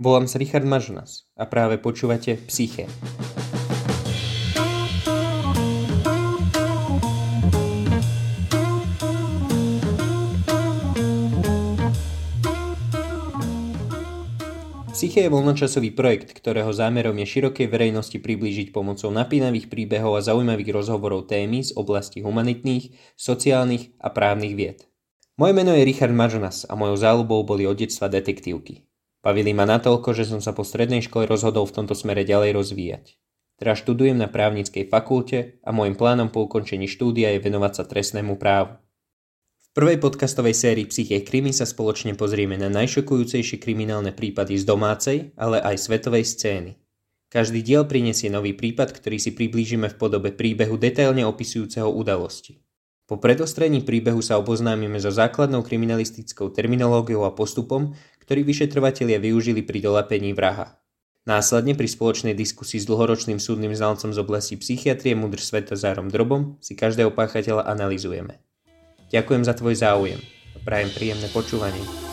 Volám sa Richard Mažunas a práve počúvate Psyche. Psyche je voľnočasový projekt, ktorého zámerom je širokej verejnosti priblížiť pomocou napínavých príbehov a zaujímavých rozhovorov témy z oblasti humanitných, sociálnych a právnych vied. Moje meno je Richard Mažunas a mojou záľubou boli od detstva detektívky. Bavili ma natoľko, že som sa po strednej škole rozhodol v tomto smere ďalej rozvíjať. Teraz študujem na právnickej fakulte a môjim plánom po ukončení štúdia je venovať sa trestnému právu. V prvej podcastovej sérii Psyche krimi sa spoločne pozrieme na najšokujúcejšie kriminálne prípady z domácej, ale aj svetovej scény. Každý diel prinesie nový prípad, ktorý si priblížime v podobe príbehu detailne opisujúceho udalosti. Po predostrení príbehu sa oboznámime so základnou kriminalistickou terminológiou a postupom, ktorý vyšetrovatelia využili pri dolapení vraha. Následne pri spoločnej diskusii s dlhoročným súdnym znalcom z oblasti psychiatrie MUDr. Svetozárom Drobom si každého páchateľa analyzujeme. Ďakujem za tvoj záujem a prajem príjemné počúvanie.